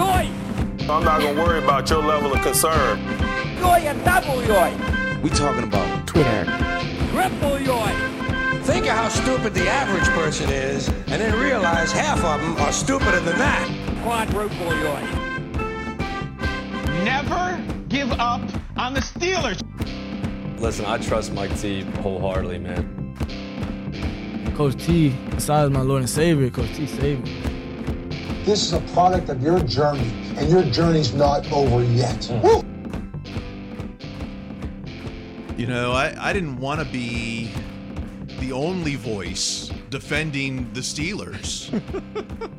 Joy! I'm not gonna worry about your level of concern. Joy and double joy. We talking about Twitter. Triple joy. Think of how stupid the average person is, and then realize half of them are stupider than that. Quadruple joy. Never give up on the Steelers. Listen, I trust Mike T wholeheartedly, man. Coach T, besides my Lord and Savior, Coach T saved me. This is a product of your journey, and your journey's not over yet. Mm. You know, I didn't want to be the only voice defending the Steelers.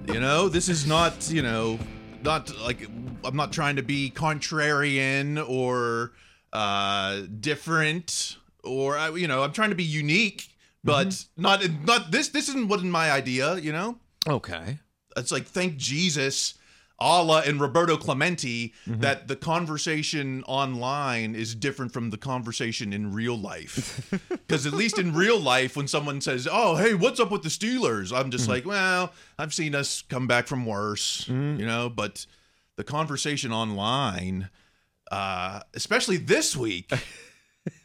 You know, this is not, you know, not like I'm not trying to be contrarian or different or, you know, I'm trying to be unique. But not this isn't what my idea, you know? Okay. It's like, thank Jesus, Allah, and Roberto Clemente that the conversation online is different from the conversation in real life. Because at least in real life, when someone says, oh, hey, what's up with the Steelers? I'm just like, well, I've seen us come back from worse, you know? But the conversation online, especially this week...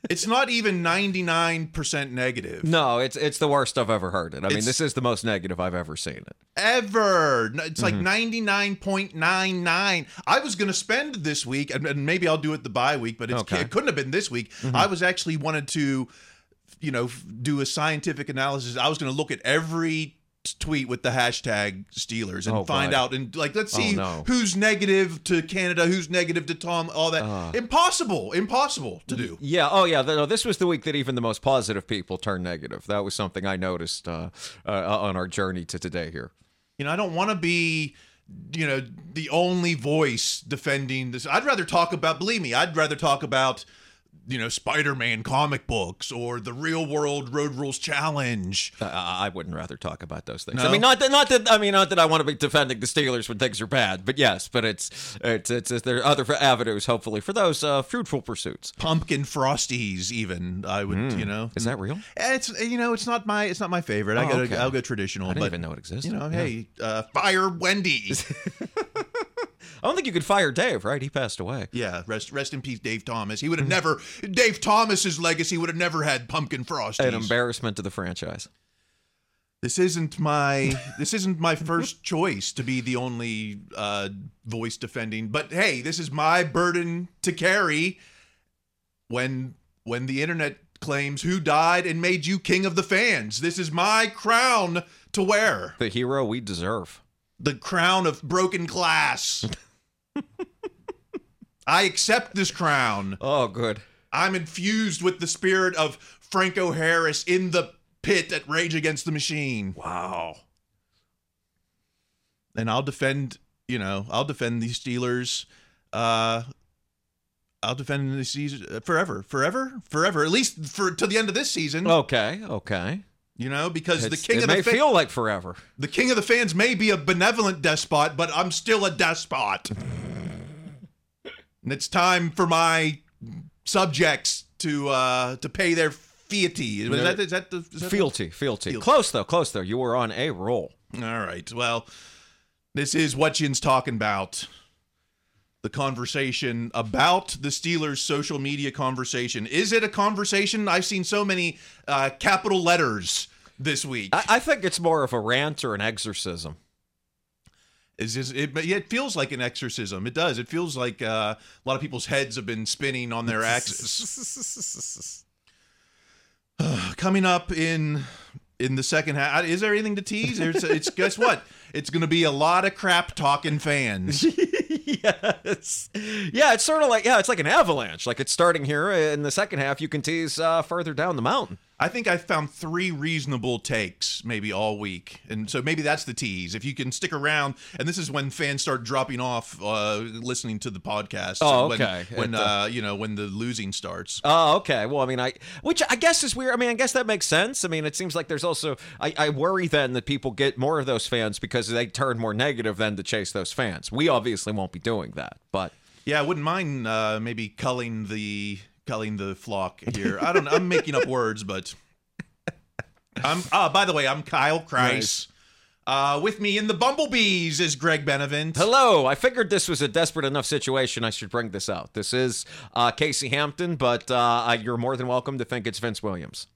It's not even 99% negative. No, it's the worst I've ever heard it. I mean, this is the most negative I've ever seen it. Ever. It's like 99.99. I was going to spend this week, and maybe I'll do it the bye week, but it couldn't have been this week. I was actually wanted to, you know, do a scientific analysis. I was going to look at every tweet with the hashtag Steelers and find out and like let's see who's negative to Canada, who's negative to Tom, all that. Impossible to do. No, this was the week that even the most positive people turned negative. That was something I noticed on our journey to today here. You know, I don't want to be, you know, the only voice defending this. I'd rather talk about you know, Spider-Man comic books or the real world Road Rules Challenge. I wouldn't rather talk about those things. No? I mean, not that I want to be defending the Steelers when things are bad, but yes, but it's there are other avenues, hopefully, for those fruitful pursuits. Pumpkin Frosties, even I would, you know, is that real? It's not my favorite. I'll go traditional. I didn't even know it existed. You know, hey, fire Wendy. I don't think you could fire Dave, right? He passed away. Yeah, rest in peace, Dave Thomas. He would have never, Dave Thomas's legacy would have never had Pumpkin Frosties. An embarrassment to the franchise. This isn't my first choice to be the only voice defending, but hey, this is my burden to carry when the internet claims who died and made you king of the fans. This is my crown to wear. The hero we deserve. The crown of broken glass. I accept this crown. Oh, good. I'm infused with the spirit of Franco Harris in the pit at Rage Against the Machine. Wow. And I'll defend the Steelers. I'll defend the season forever, at least till the end of this season. Okay. You know, because the king of the fans may feel like forever. The king of the fans may be a benevolent despot, but I'm still a despot. And it's time for my subjects to pay their fealty. Fealty. Close though. You were on a roll. All right. Well, this is what Jin's talking about. The conversation about the Steelers' social media conversation. Is it a conversation? I've seen so many capital letters this week. I think it's more of a rant or an exorcism. It feels like an exorcism. It does. It feels like a lot of people's heads have been spinning on their axis. Coming up in the second half, is there anything to tease? It's guess what? It's going to be a lot of crap talking fans. Yes. Yeah, it's sort of like, it's like an avalanche. Like it's starting here in the second half. You can tease further down the mountain. I think I found 3 reasonable takes maybe all week. And so maybe that's the tease. If you can stick around, and this is when fans start dropping off listening to the podcast. Oh, okay. When the losing starts. Oh, okay. Well, I mean, which I guess is weird. I mean, I guess that makes sense. I mean, it seems like there's also, I worry then that people get more of those fans because they turn more negative than to chase those fans. We obviously won't be doing that, but. Yeah, I wouldn't mind maybe culling the flock here. I don't know. I'm making up words, but I'm. By the way, I'm Kyle Chrise. Nice. With me in the Bumblebees is Greg Benevent. Hello. I figured this was a desperate enough situation I should bring this out. This is Casey Hampton, but you're more than welcome to think it's Vince Williams.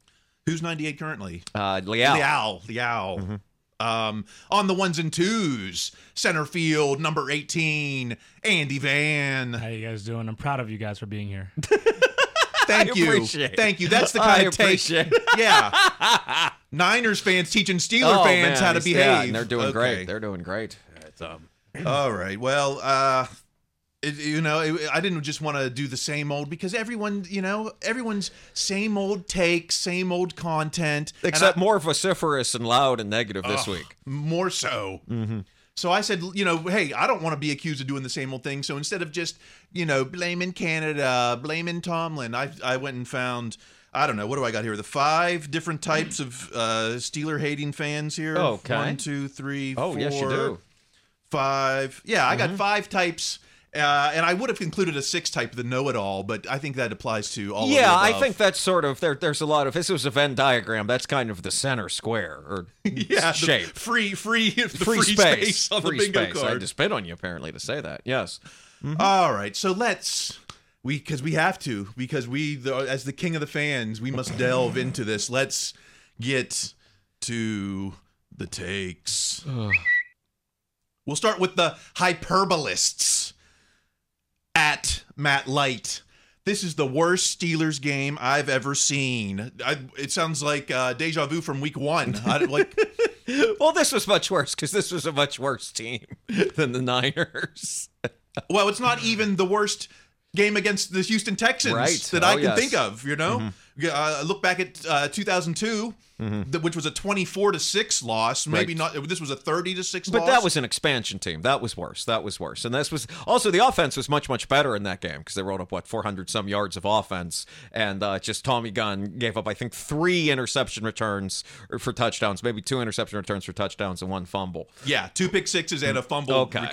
Who's 98 currently? Lial. Mm-hmm. On the ones and twos, center field, number 18, Andy Van. How you guys doing? I'm proud of you guys for being here. Thank you. That's the kind of take. Yeah. Niners fans teaching Steeler fans how to behave. Yeah, and they're doing great. They're doing great. All right. Well, I didn't just want to do the same old because everyone's same old takes, same old content. Except more vociferous and loud and negative this week. More so. Mm-hmm. So I said, hey, I don't want to be accused of doing the same old thing. So instead of just, blaming Canada, blaming Tomlin, I went and found... I don't know. What do I got here? The 5 different types of Steeler-hating fans here. Okay. 1, 2, 3, 4. Oh, yes, you do. 5. Yeah, I got 5 types. And I would have included a 6th type, the know-it-all, but I think that applies to all of the above. I think that's sort of, there's a lot of, this was a Venn diagram, that's kind of the center square, or shape. Free space on the bingo card. I had to spit on you, apparently, to say that, yes. Mm-hmm. All right, so let's... Because we have to, as the king of the fans, we must delve into this. Let's get to the takes. Ugh. We'll start with the hyperbolists at Matt Light. This is the worst Steelers game I've ever seen. It sounds like deja vu from week 1. Well, this was much worse because this was a much worse team than the Niners. Well, it's not even the worst game against the Houston Texans that I can think of, Mm-hmm. Look back at 2002, mm-hmm. Which was a 24-6 loss. Maybe not. This was a 30-6 loss. But that was an expansion team. That was worse. And this was also, the offense was much, much better in that game because they rolled up 400-some yards of offense, and just Tommy Gunn gave up, I think, 3 interception returns for touchdowns, maybe 2 interception returns for touchdowns and 1 fumble. Yeah, 2 pick sixes and a fumble. Okay.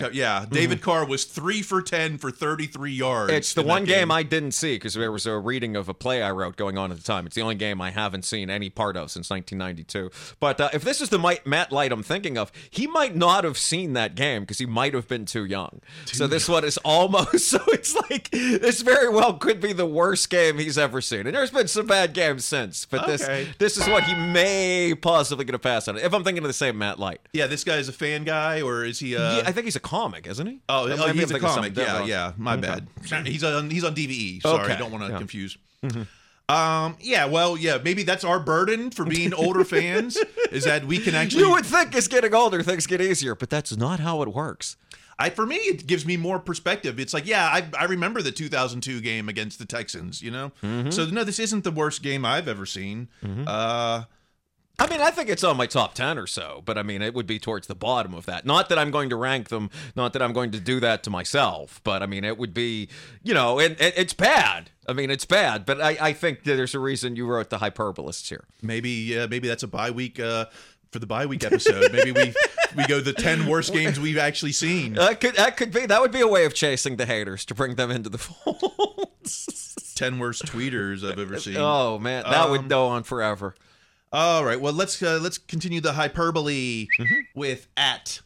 David Carr was 3-for-10 for 33 yards. It's the one game I didn't see because there was a reading of a play I wrote going on at the time. It's the only game I haven't seen any part of since 1992. But if this is the Matt Light I'm thinking of, he might not have seen that game because he might have been too young. One is almost... So it's like, this very well could be the worst game he's ever seen. And there's been some bad games since. But this is what he may possibly get a pass on, if I'm thinking of the same Matt Light. Yeah, this guy is a fan guy, or is he... I think he's a comic, isn't he? Oh he's a comic. Yeah, my bad. He's on DVE. Sorry, I don't want to confuse. Mm-hmm. Maybe that's our burden for being older fans, is that we can actually... You would think as getting older, things get easier, but that's not how it works. For me, it gives me more perspective. It's like, I remember the 2002 game against the Texans, Mm-hmm. So, no, this isn't the worst game I've ever seen. Mm-hmm. I think it's on my top 10 or so, but it would be towards the bottom of that. Not that I'm going to rank them, not that I'm going to do that to myself, but it would be, it's bad. It's bad, but I think that there's a reason you wrote the hyperbolists here. Maybe that's a bye week, for the bye week episode. Maybe we go the 10 worst games we've actually seen. That would be a way of chasing the haters, to bring them into the fold. 10 worst tweeters I've ever seen. Oh man, that would go on forever. All right, well, let's continue the hyperbole with at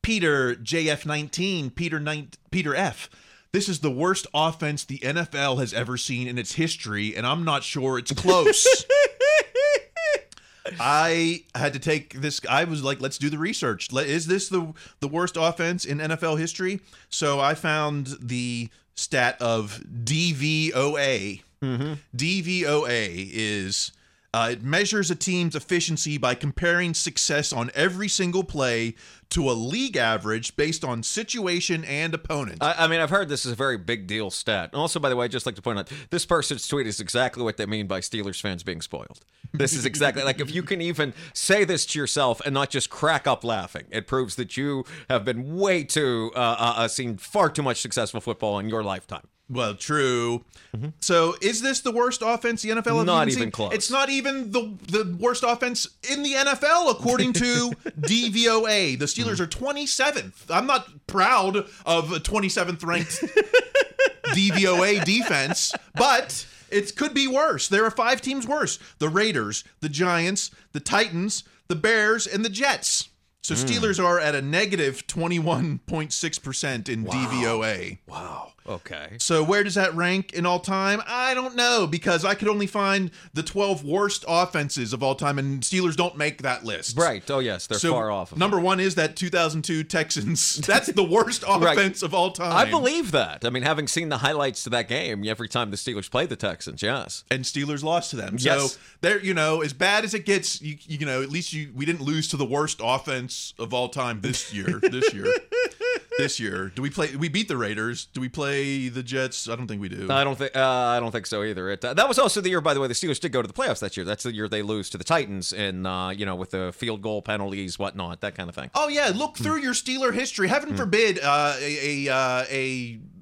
Peter JF19, Peter F. This is the worst offense the NFL has ever seen in its history, and I'm not sure it's close. I had to take this. I was like, let's do the research. Is this the worst offense in NFL history? So I found the stat of DVOA. Mm-hmm. DVOA is... it measures a team's efficiency by comparing success on every single play to a league average based on situation and opponent. I've heard this is a very big deal stat. And also, by the way, I'd just like to point out, this person's tweet is exactly what they mean by Steelers fans being spoiled. This is exactly, like, if you can even say this to yourself and not just crack up laughing, it proves that you have been way too, seen far too much successful football in your lifetime. Well, true. Mm-hmm. So, is this the worst offense the NFL has not even seen? Close. It's not even the worst offense in the NFL, according to DVOA. The Steelers are 27th. I'm not proud of a 27th ranked DVOA defense, but it could be worse. There are 5 teams worse: the Raiders, the Giants, the Titans, the Bears, and the Jets. So Steelers are at a negative 21.6% in DVOA. Wow. Okay. So where does that rank in all time? I don't know, because I could only find the 12 worst offenses of all time, and Steelers don't make that list. Right. Oh, yes. They're so far off. Number one is that 2002 Texans. That's the worst offense of all time. I believe that. I mean, having seen the highlights to that game, every time the Steelers play the Texans, yes. And Steelers lost to them. Yes. So they're, you know, as bad as it gets, you know, at least we didn't lose to the worst offense of all time this year. This year. We beat the Raiders. Do we play the Jets? I don't think we do. I don't think so either. That was also the year, by the way, the Steelers did go to the playoffs that year. That's the year they lose to the Titans and, with the field goal penalties, whatnot, that kind of thing. Oh, yeah. Look through your Steeler history. Heaven forbid a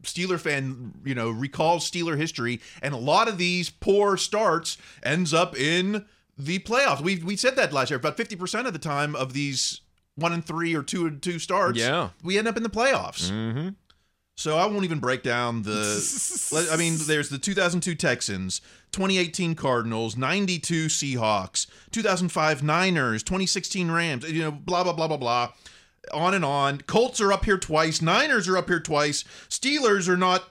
Steeler fan, recalls Steeler history, and a lot of these poor starts ends up in the playoffs. We said that last year. About 50% of the time of these 1-3 or 2-2 starts, we end up in the playoffs. Mm-hmm. So I won't even break down the... I mean, there's the 2002 Texans, 2018 Cardinals, 92 Seahawks, 2005 Niners, 2016 Rams, blah, blah, blah, blah, blah. On and on. Colts are up here twice. Niners are up here twice. Steelers are not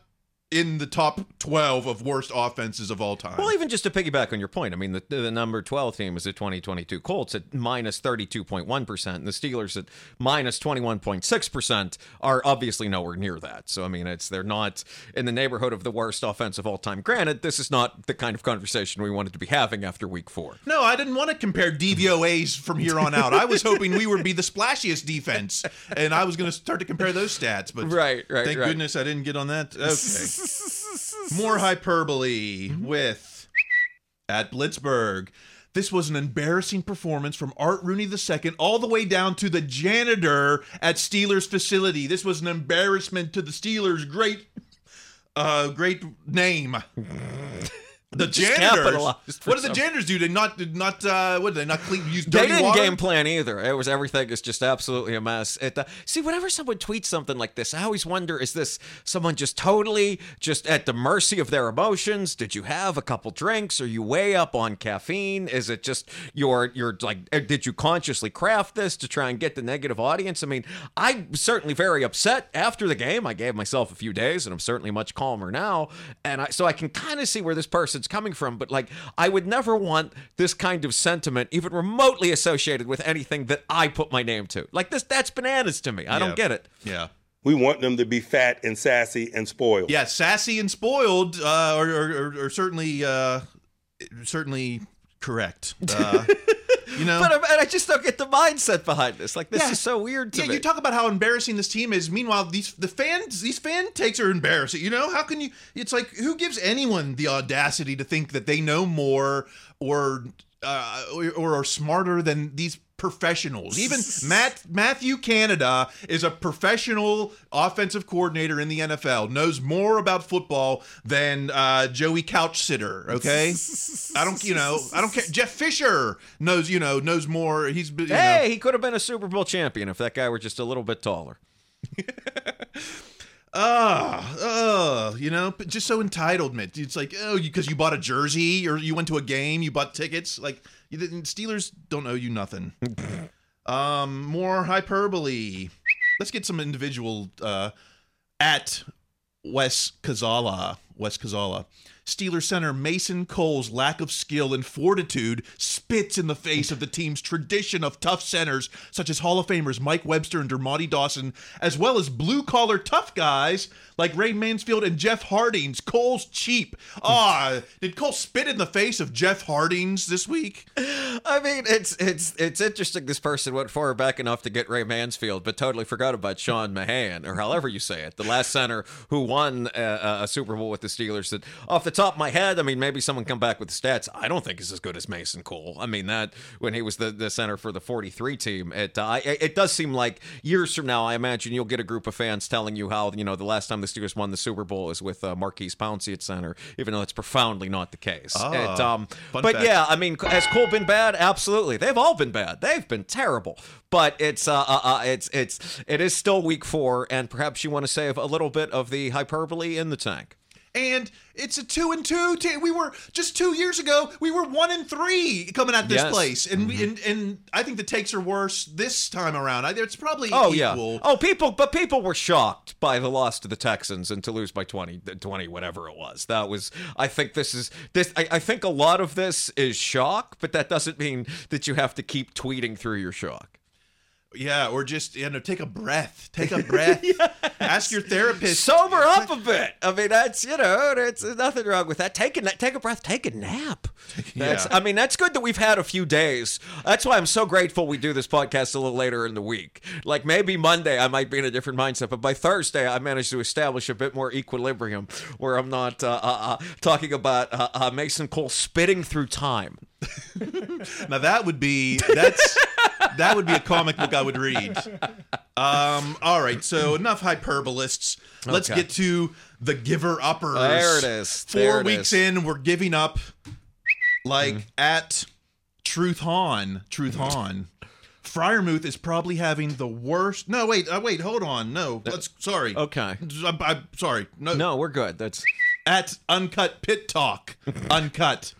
in the top 12 of worst offenses of all time. Well, even just to piggyback on your point, I mean, the number 12 team is the 2022 Colts at minus 32.1%, and the Steelers at minus 21.6% are obviously nowhere near that. So, I mean, they're not in the neighborhood of the worst offense of all time. Granted, this is not the kind of conversation we wanted to be having after week 4. No, I didn't want to compare DVOAs from here on out. I was hoping we would be the splashiest defense, and I was going to start to compare those stats, but thank goodness I didn't get on that. Okay. More hyperbole with at Blitzburg. This was an embarrassing performance from Art Rooney II all the way down to the janitor at Steelers facility. This was an embarrassment to the Steelers' great name. The janitors. What did the janitors do? They didn't water? Game plan either. It was everything is just absolutely a mess. Whenever someone tweets something like this, I always wonder: is this someone just totally at the mercy of their emotions? Did you have a couple drinks? Are you way up on caffeine? Is it just your like? Did you consciously craft this to try and get the negative audience? I mean, I'm certainly very upset after the game. I gave myself a few days, and I'm certainly much calmer now. And I can kind of see where this person. It's coming from, but I would never want this kind of sentiment even remotely associated with anything that I put my name to. That's bananas to me. I don't get it. Yeah. We want them to be fat and sassy and spoiled. Yeah, sassy and spoiled are certainly correct. But I just don't get the mindset behind this. This is so weird to me. Yeah, you talk about how embarrassing this team is. Meanwhile, these fan takes are embarrassing. How can you? It's like, who gives anyone the audacity to think that they know more or are smarter than these professionals? Even Matthew Canada is a professional offensive coordinator in the NFL, knows more about football than Joey Couchsitter. Okay, I don't care. Jeff Fisher knows more. He could have been a Super Bowl champion if that guy were just a little bit taller. But just so entitled, Mitch. It's like, because you bought a jersey or you went to a game, you bought tickets. Steelers don't owe you nothing. More hyperbole. Let's get some individual at Wes Cazala. Steelers center Mason Cole's lack of skill and fortitude spits in the face of the team's tradition of tough centers, such as Hall of Famers Mike Webster and Dermonti Dawson, as well as blue-collar tough guys like Ray Mansfield and Jeff Hardings. Cole's cheap. Did Cole spit in the face of Jeff Hardings this week? I mean, it's interesting this person went far back enough to get Ray Mansfield, but totally forgot about Sean Mahan, or however you say it, the last center who won a Super Bowl with the Steelers that off the top of my head, I mean, maybe someone come back with the stats. I don't think is as good as Mason Cole. I mean, that when he was the center for the 43 team, it does seem like years from now, I imagine you'll get a group of fans telling you how, the last time the Steelers won the Super Bowl is with Marquise Pouncey at center, even though it's profoundly not the case. I mean, has Cole been bad? Absolutely. They've all been bad. They've been terrible. But it is still week 4, and perhaps you want to save a little bit of the hyperbole in the tank. And it's a 2-2 team. We were just 2 years ago. We were 1-3 coming at this place, and and I think the takes are worse this time around. It's probably equal. Yeah. People were shocked by the loss to the Texans and to lose by 20, whatever it was. That was. I think this is this. I think a lot of this is shock, but that doesn't mean that you have to keep tweeting through your shock. Yeah, or just take a breath. Take a breath. Yes. Ask your therapist. Sober up a bit. I mean, that's it's nothing wrong with that. Take a breath. Take a nap. That's good that we've had a few days. That's why I'm so grateful we do this podcast a little later in the week. Like maybe Monday I might be in a different mindset, but by Thursday I managed to establish a bit more equilibrium where I'm not talking about Mason Cole spitting through time. Now that would be a comic book I would read. All right, so enough hyperbolists. Let's get to the giver uppers. There it is. Four weeks in, we're giving up at Truth Han. Fryermuth is probably having the worst. No, wait, hold on. No, that's sorry. Okay. I'm sorry. No, we're good. That's at Uncut Pit Talk. Uncut.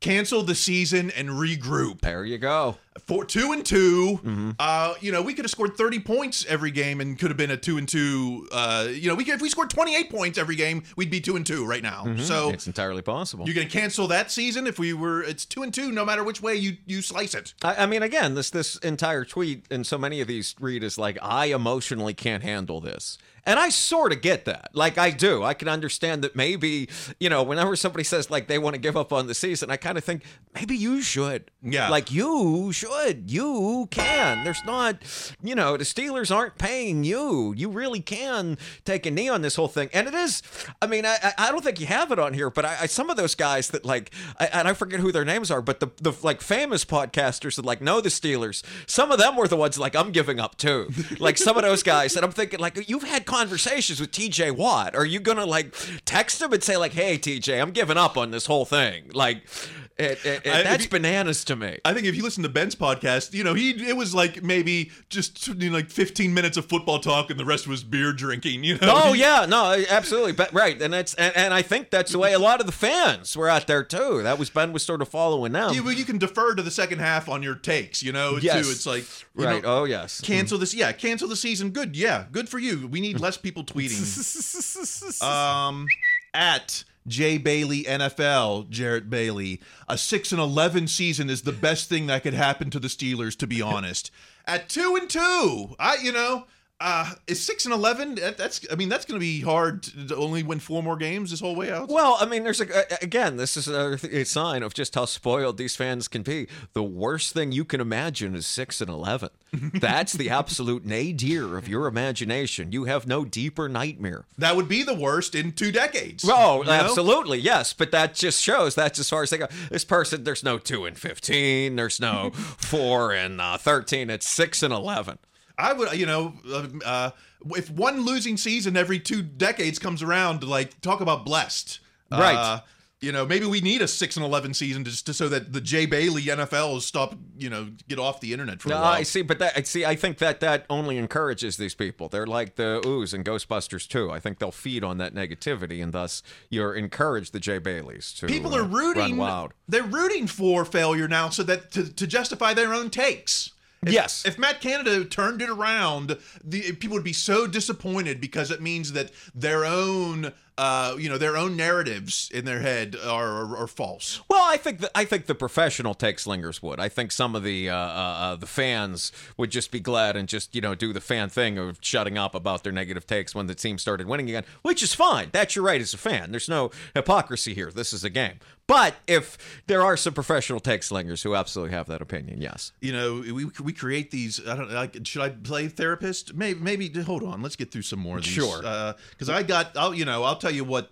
Cancel the season and regroup. There you go. 2-2. Mm-hmm. We could have scored 30 points every game and could have been a 2-2. If we scored 28 points every game, we'd be 2-2 right now. Mm-hmm. So it's entirely possible. You're going to cancel that season if we were. It's 2-2, no matter which way you slice it. I mean, again, this entire tweet and so many of these read is like, I emotionally can't handle this. And I sort of get that. Like, I do. I can understand that maybe, whenever somebody says, like, they want to give up on the season, I kind of think, maybe you should. Yeah. Like, you should. You can. There's not, the Steelers aren't paying you. You really can take a knee on this whole thing. And it is, I mean, I don't think you have it on here, but I some of those guys that, like, I forget who their names are, but the like, famous podcasters that, like, know the Steelers, some of them were the ones, like, I'm giving up, too. Like, some of those guys. And I'm thinking, like, you've had conversations with TJ Watt. Are you gonna like text him and say like, hey TJ, I'm giving up on this whole thing? Like that's bananas to me. I think if you listen to Ben's podcast, it was like maybe just 15 minutes of football talk and the rest was beer drinking, Oh yeah, no, absolutely. But right. And that's and I think that's the way a lot of the fans were out there too. That was Ben was sort of following them. You can defer to the second half on your takes, yes. Too. It's like right. Oh yes. Cancel the season. Good. Yeah. Good for you. We need less people tweeting. At Jay Bailey NFL, Jarrett Bailey, a 6-11 season is the best thing that could happen to the Steelers, to be honest. At 2-2, is 6-11? That's going to be hard to only win 4 more games this whole way out. Well, I mean, there's this is a sign of just how spoiled these fans can be. The worst thing you can imagine is 6-11. That's the absolute nadir of your imagination. You have no deeper nightmare. That would be the worst in 2 decades. Oh, absolutely, yes. But that just shows that's as far as they go. This person, there's no 2-15. There's no 4-13. It's 6-11. I would, if one losing season every 2 decades comes around, like, talk about blessed. Right. Maybe we need a 6-11 season just so that the Jay Bailey NFLs stop, get off the internet for a while. I see, but I think that only encourages these people. They're like the Ooze and Ghostbusters too. I think they'll feed on that negativity, and thus you're encouraged the Jay Baileys to people are rooting. Run wild. They're rooting for failure now, so that to justify their own takes. If Matt Canada turned it around, people would be so disappointed because it means that their own, their own narratives in their head are false. Well, I think the professional takes would. I think some of the fans would just be glad and just do the fan thing of shutting up about their negative takes when the team started winning again, which is fine. That's your right as a fan. There's no hypocrisy here. This is a game. But if there are some professional takes who absolutely have that opinion, yes. We create these. I don't. Should I play therapist? Maybe. Hold on. Let's get through some more of these. Sure. Because I'll tell you what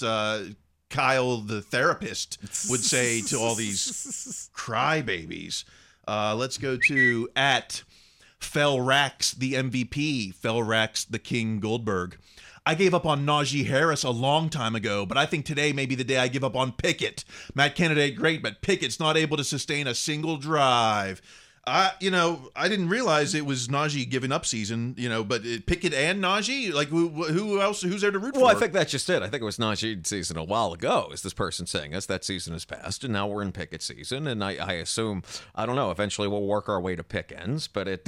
Kyle the therapist would say to all these crybabies. Let's go to at Felrax the MVP, Felrax the King Goldberg. I gave up on Najee Harris a long time ago, but I think today may be the day I give up on Pickett. Matt Canada, great, but Pickett's not able to sustain a single drive. I didn't realize it was Najee giving up season, but Pickett and Najee, like who else, who's there to root for? Well, I think that's just it. I think it was Najee season a while ago, is this person saying us. That season has passed, and now we're in Pickett season, and I assume, I don't know, eventually we'll work our way to pick ends, but it,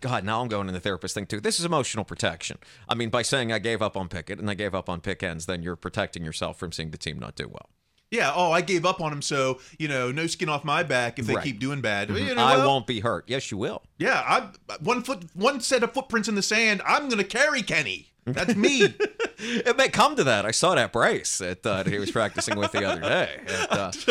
God, now I'm going in the therapist thing too. This is emotional protection. I mean, by saying I gave up on Pickett and I gave up on pick ends, then you're protecting yourself from seeing the team not do well. Yeah, I gave up on them, so, no skin off my back if they keep doing bad. Mm-hmm. I won't be hurt. Yes, you will. Yeah, one set of footprints in the sand, I'm going to carry Kenny. That's me. It may come to that. I saw that brace that he was practicing with the other day.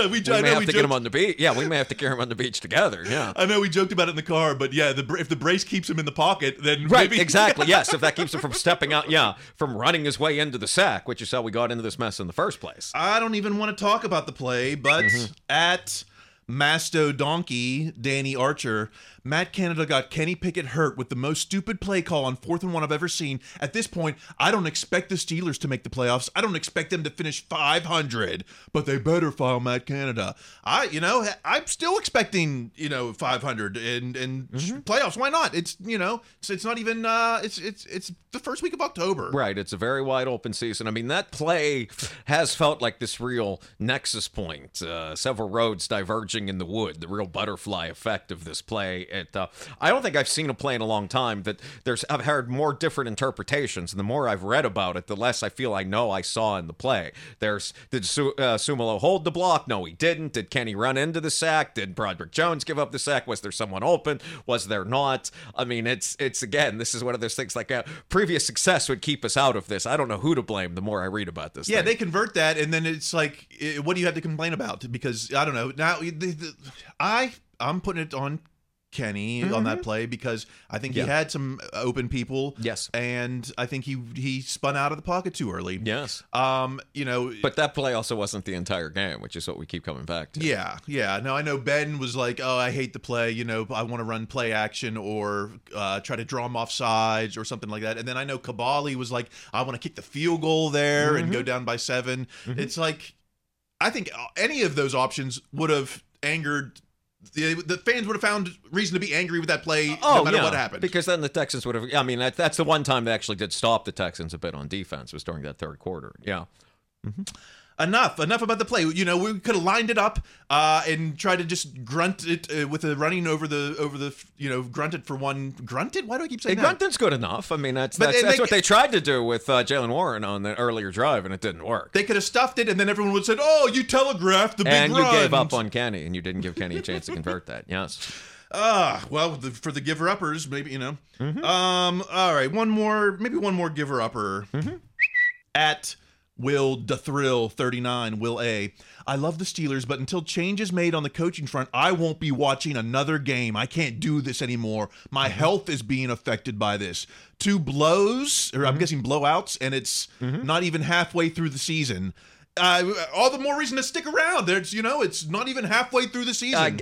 We may have to get him on the beach. Yeah, we may have to carry him on the beach together. Yeah, I know we joked about it in the car, but yeah, if the brace keeps him in the pocket, then right, maybe... exactly. Yes, if that keeps him from stepping out, from running his way into the sack, which is how we got into this mess in the first place. I don't even want to talk about the play, but at Masto Donkey, Danny Archer, Matt Canada got Kenny Pickett hurt with the most stupid play call on 4th and 1 I've ever seen. At this point, I don't expect the Steelers to make the playoffs. I don't expect them to finish 500, but they better file Matt Canada. I'm still expecting, 500 and playoffs. Why not? It's not even, it's the first week of October. Right. It's a very wide open season. I mean, that play has felt like this real nexus point, several roads diverging in the wood, the real butterfly effect of this play. I don't think I've seen a play in a long time that I've heard more different interpretations, and the more I've read about it, the less I feel I know I saw in the play. Did Sumalo hold the block? No, he didn't. Did Kenny run into the sack? Did Broderick Jones give up the sack? Was there someone open? Was there not? I mean, it's again, this is one of those things like previous success would keep us out of this. I don't know who to blame the more I read about this. Yeah, thing. They convert that, and then it's like, what do you have to complain about? Because, I don't know, now I'm putting it on Kenny on that play because I think he had some open people. Yes. And I think he spun out of the pocket too early. Yes. But that play also wasn't the entire game, which is what we keep coming back to. Yeah. Yeah. Now I know Ben was like, oh, I hate the play. I want to run play action or try to draw him off sides or something like that. And then I know Kabali was like, I want to kick the field goal there and go down by 7. It's like, I think any of those options would have angered the fans would have found reason to be angry with that play no matter what happened. Because then the Texans would have... I mean, that's the one time they actually did stop the Texans a bit on defense was during that third quarter. Yeah. Mm-hmm. Enough about the play. We could have lined it up and tried to just grunt it with a running over the grunted for one. Grunted? Why do I keep saying that? Grunted's good enough. I mean, that's what they tried to do with Jalen Warren on the earlier drive, and it didn't work. They could have stuffed it, and then everyone would have said, oh, you telegraphed the big run. And you gave up on Kenny, and you didn't give Kenny a chance to convert that. Yes. For the giver-uppers, maybe, all right, one more giver-upper at... Will the Thrill 39, Will A. I love the Steelers, but until change is made on the coaching front, I won't be watching another game. I can't do this anymore. My health is being affected by this. 2 blows, or I'm guessing blowouts, and it's not even halfway through the season. All the more reason to stick around. There's, it's not even halfway through the season.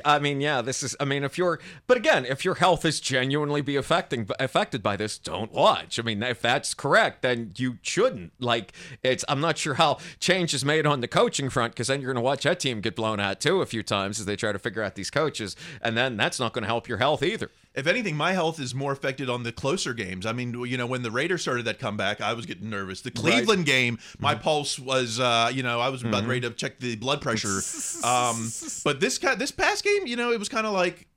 If your health is genuinely affected by this, don't watch. I mean, if that's correct, then you shouldn't. I'm not sure how change is made on the coaching front, because then you're going to watch that team get blown out too a few times as they try to figure out these coaches, and then that's not going to help your health either. If anything, my health is more affected on the closer games. I mean, when the Raiders started that comeback, I was getting nervous. The Cleveland game, my pulse was, I was about ready to check the blood pressure. But this past game, it was kind of like,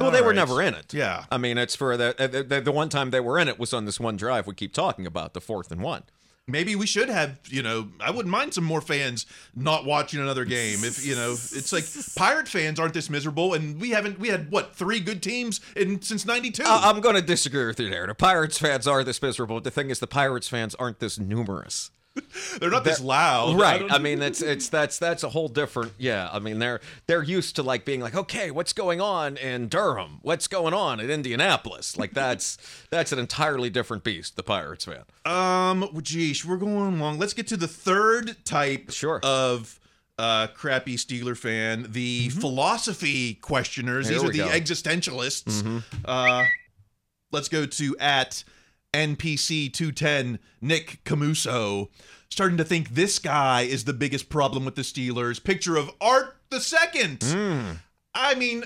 well, they were never in it. Yeah. I mean, it's for the one time they were in it was on this one drive we keep talking about, the 4th and 1. Maybe we should have, I wouldn't mind some more fans not watching another game. If, it's like Pirate fans aren't this miserable, and we had 3 good teams since 92. I'm going to disagree with you there. The Pirates fans are this miserable. The thing is, the Pirates fans aren't this numerous. They're not this loud, right? I mean, that's a whole different. Yeah, I mean, they're used to being like, okay, what's going on in Durham? What's going on in Indianapolis? That's an entirely different beast. The Pirates fan. Geez, we're going long. Let's get to the third type of crappy Steeler fan, the philosophy questioners. These are the existentialists. Let's go to at NPC 210 Nick Camuso, starting to think this guy is the biggest problem with the Steelers. Picture of Art the Second. I mean,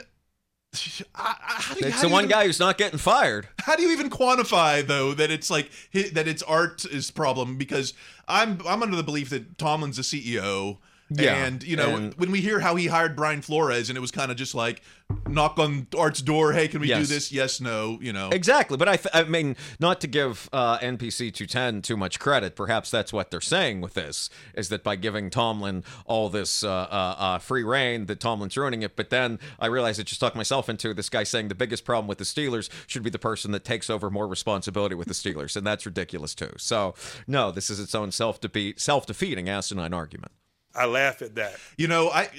it's the one guy who's not getting fired. How do you even quantify though that it's like that it's Art's problem? Because I'm under the belief that Tomlin's the CEO. Yeah, and, you know, when we hear how he hired Brian Flores and it was kind of just like, knock on Art's door, hey, can we do this? Yes, no, you know. Exactly. But I mean, not to give NPC 210 too much credit, perhaps that's what they're saying with this, is that by giving Tomlin all this free reign, that Tomlin's ruining it. But then I realized I just talked myself into this guy saying the biggest problem with the Steelers should be the person that takes over more responsibility with the Steelers. And that's ridiculous, too. So, no, this is its own self-defeating asinine argument. I laugh at that. You know, I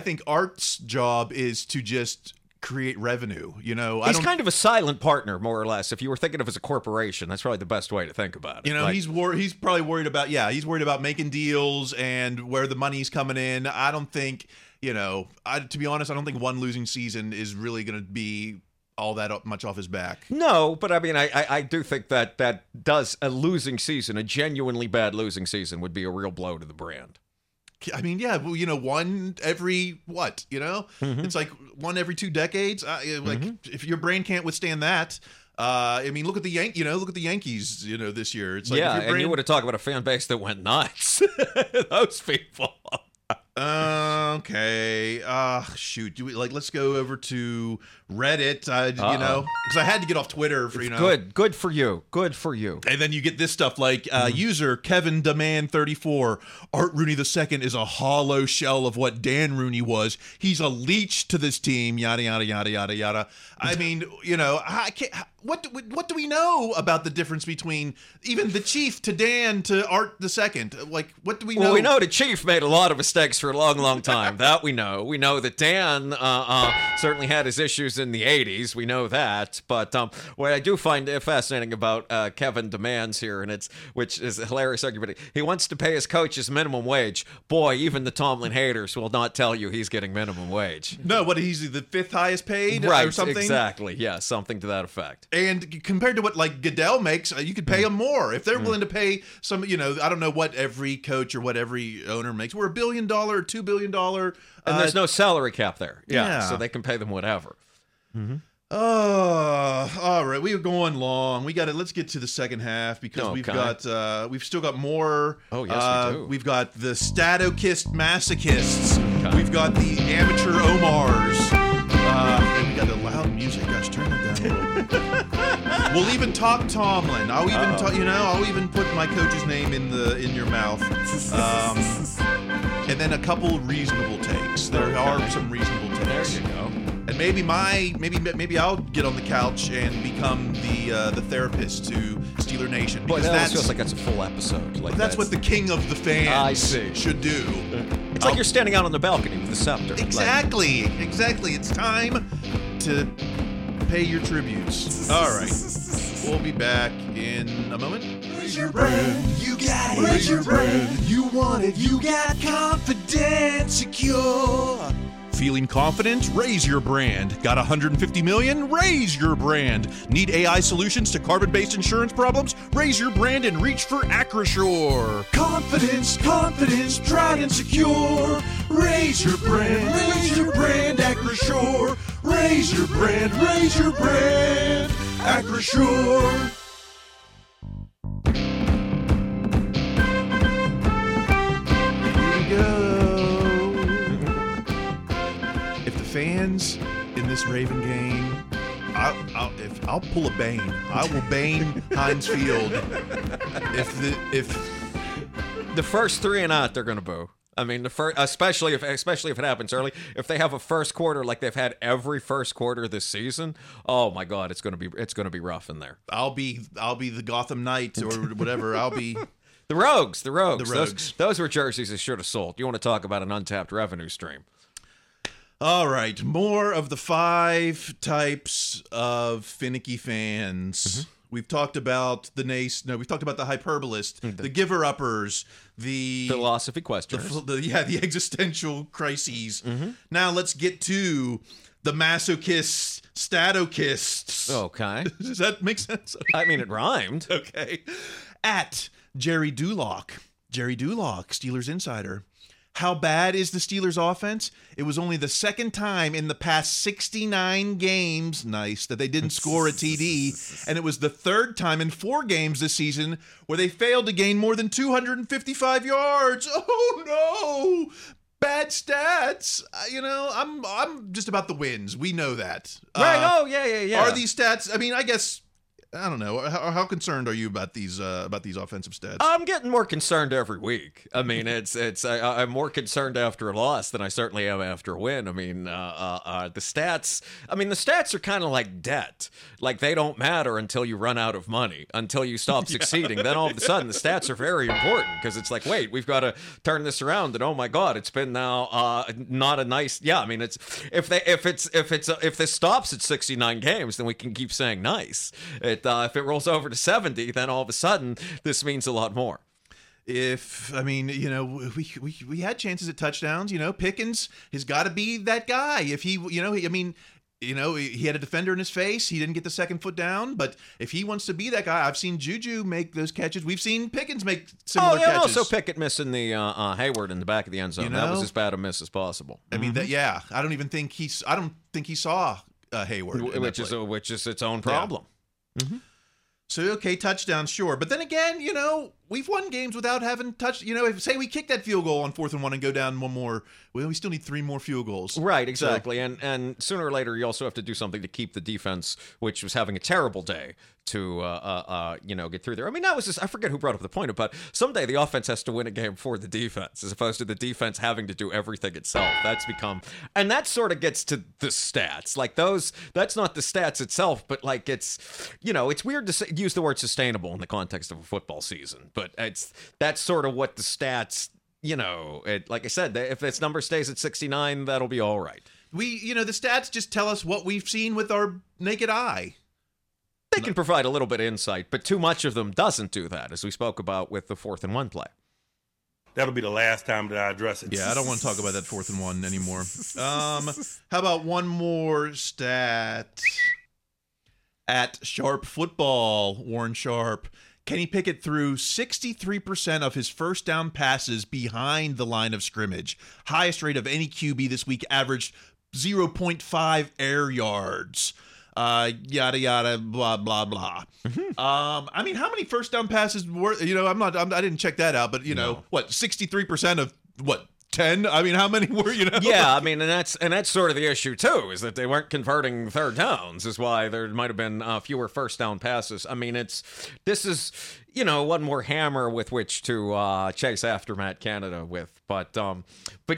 think Art's job is to just create revenue. You know, he's kind of a silent partner, more or less. If you were thinking of as a corporation, that's probably the best way to think about it. You know, like, he's probably worried about. Yeah, he's worried about making deals and where the money's coming in. I don't think, you know, to be honest, I don't think one losing season is really going to be all that much off his back. No, but I mean, I do think that does a losing season, a genuinely bad losing season, would be a real blow to the brand. I mean, yeah, well, you know, one every what, you know, it's like one every 2 decades. If your brain can't withstand that, I mean, look at the Yankees, you know, this year. It's like, yeah, and you want to talk about a fan base that went nuts. Those people. Okay. Shoot. Let's go over to Reddit. You know, because I had to get off Twitter for, you know. Good for you. Good for you. And then you get this stuff like user Kevin Demand 34. Art Rooney II is a hollow shell of what Dan Rooney was. He's a leech to this team. Yada yada yada yada yada. I mean, you know, I can't. What do we know about the difference between even the Chief to Dan to Art II? Like, what do we know? Well, we know the Chief made a lot of mistakes for a long, long time. That we know. We know that Dan certainly had his issues in the 80s. We know that. But what I do find fascinating about Kevin Demands here, and which is a hilarious argument, he wants to pay his coaches minimum wage. Boy, even the Tomlin haters will not tell you he's getting minimum wage. No, he's the 5th highest paid, right, or something? Exactly. Yeah, something to that effect. And compared to what, like, Goodell makes, you could pay them more. If they're willing to pay some, you know, I don't know what every coach or what every owner makes. We're $1 billion, $2 billion. And there's no salary cap there. Yeah. So they can pay them whatever. All right. We are going long. We got it. Let's get to the second half because we've still got more. Oh, yes, we do. We've got the Statokist Masochists. Okay. We've got the Amateur Omars. And we got the loud music. Gosh, turn it down. We'll even talk Tomlin. I'll even I'll even put my coach's name in your mouth. And then a couple reasonable takes. There are some reasonable takes. There you go. And maybe I'll get on the couch and become the therapist to Steeler Nation. Because that feels like that's a full episode. Like that's what the king of the fans should do. It's like you're standing out on the balcony with the scepter. Exactly. Like, exactly. It's time to pay your tributes. All right. We'll be back in a moment. Raise your brand. You got it. Raise your brand. You want it. You got confidence secure. Feeling confident? Raise your brand. Got $150 million? Raise your brand. Need AI solutions to carbon-based insurance problems? Raise your brand and reach for Acrisure. Confidence, tried and secure. Raise your brand, Acrisure. Raise your brand, Acrisure. Here we go. Fans in this Raven game, I'll pull a Bane. I will Bane Heinz Field. If the first 3 and out, they're gonna boo. I mean, the first, especially if it happens early. If they have a first quarter like they've had every first quarter this season, oh my God, it's gonna be rough in there. I'll be the Gotham Knight or whatever. I'll be. The Rogues. Those were jerseys they should have sold. You want to talk about an untapped revenue stream. All right, more of the 5 types of finicky fans. We've talked about we've talked about the hyperbolist, the giver-uppers, the philosophy questioners, the existential crises. Now let's get to the masochists, statochists. Okay. Does that make sense? I mean, it rhymed. Okay. At Jerry Dulock. Jerry Dulock, Steelers Insider. How bad is the Steelers offense? It was only the second time in the past 69 games, nice, that they didn't score a TD. And it was the third time in 4 games this season where they failed to gain more than 255 yards. Oh, no. Bad stats. You know, I'm just about the wins. We know that. Right. Yeah. Are these stats, I mean, I guess... I don't know. How concerned are you about these offensive stats? I'm getting more concerned every week. I mean, it's. I'm more concerned after a loss than I certainly am after a win. I mean, the stats. I mean, the stats are kind of like debt. Like they don't matter until you run out of money, until you stop succeeding. Then all of a sudden, the stats are very important because it's like, wait, we've got to turn this around. And oh my God, it's been now not a nice. Yeah, I mean, it's if this stops at 69 games, then we can keep saying nice. If it rolls over to 70, then all of a sudden this means a lot more. If I mean, you know, we had chances at touchdowns. You know, Pickens has got to be that guy. If he, you know, I mean, you know, he had a defender in his face. He didn't get the second foot down. But if he wants to be that guy, I've seen Juju make those catches. We've seen Pickens make similar catches. Also Pickett missing the Hayward in the back of the end zone. You know, that was as bad a miss as possible. I mean, that, yeah, I don't think he saw Hayward, which is its own problem. Yeah. Mm-hmm. So, okay, touchdown, sure. But then again, you know, we've won games without having touched. You know, if say we kick that field goal on 4th and 1 and go down one more, well, we still need 3 more field goals. Right, exactly. So. And sooner or later, you also have to do something to keep the defense, which was having a terrible day, to, you know, get through there. I mean, that was just, I forget who brought up the point about someday the offense has to win a game for the defense, as opposed to the defense having to do everything itself. That's become, and that sort of gets to the stats. Like those, that's not the stats itself, but like it's, you know, it's weird to say, use the word sustainable in the context of a football season, but that's sort of what the stats, you know, it, like I said, if its number stays at 69, that'll be all right. We, you know, the stats just tell us what we've seen with our naked eye. They can provide a little bit of insight, but too much of them doesn't do that, as we spoke about with the 4th and 1 play. That'll be the last time that I address it. Yeah, I don't want to talk about that 4th and 1 anymore. How about one more stat? At Sharp Football, Warren Sharp, Kenny Pickett threw 63% of his first down passes behind the line of scrimmage. Highest rate of any QB this week, averaged 0.5 air yards. Yada yada blah blah blah. Mm-hmm. I mean, how many first down passes were? You know, I didn't check that out, but you know what? 63% of what? 10? I mean, how many were, you know? Yeah, I mean, and that's sort of the issue, too, is that they weren't converting third downs, is why there might have been fewer first down passes. I mean, this is, you know, one more hammer with which to chase after Matt Canada with. But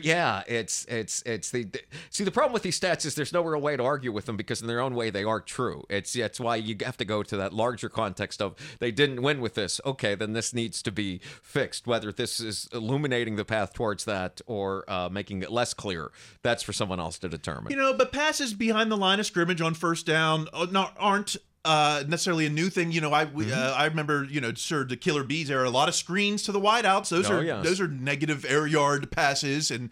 yeah, the problem with these stats is there's no real way to argue with them because in their own way, they are true. It's why you have to go to that larger context of they didn't win with this. Okay, then this needs to be fixed, whether this is illuminating the path towards that or making it less clear. That's for someone else to determine. You know, but passes behind the line of scrimmage on first down aren't necessarily a new thing. You know, I remember, you know, sure, the Killer Bees era, a lot of screens to the wideouts. Those are negative air yard passes, and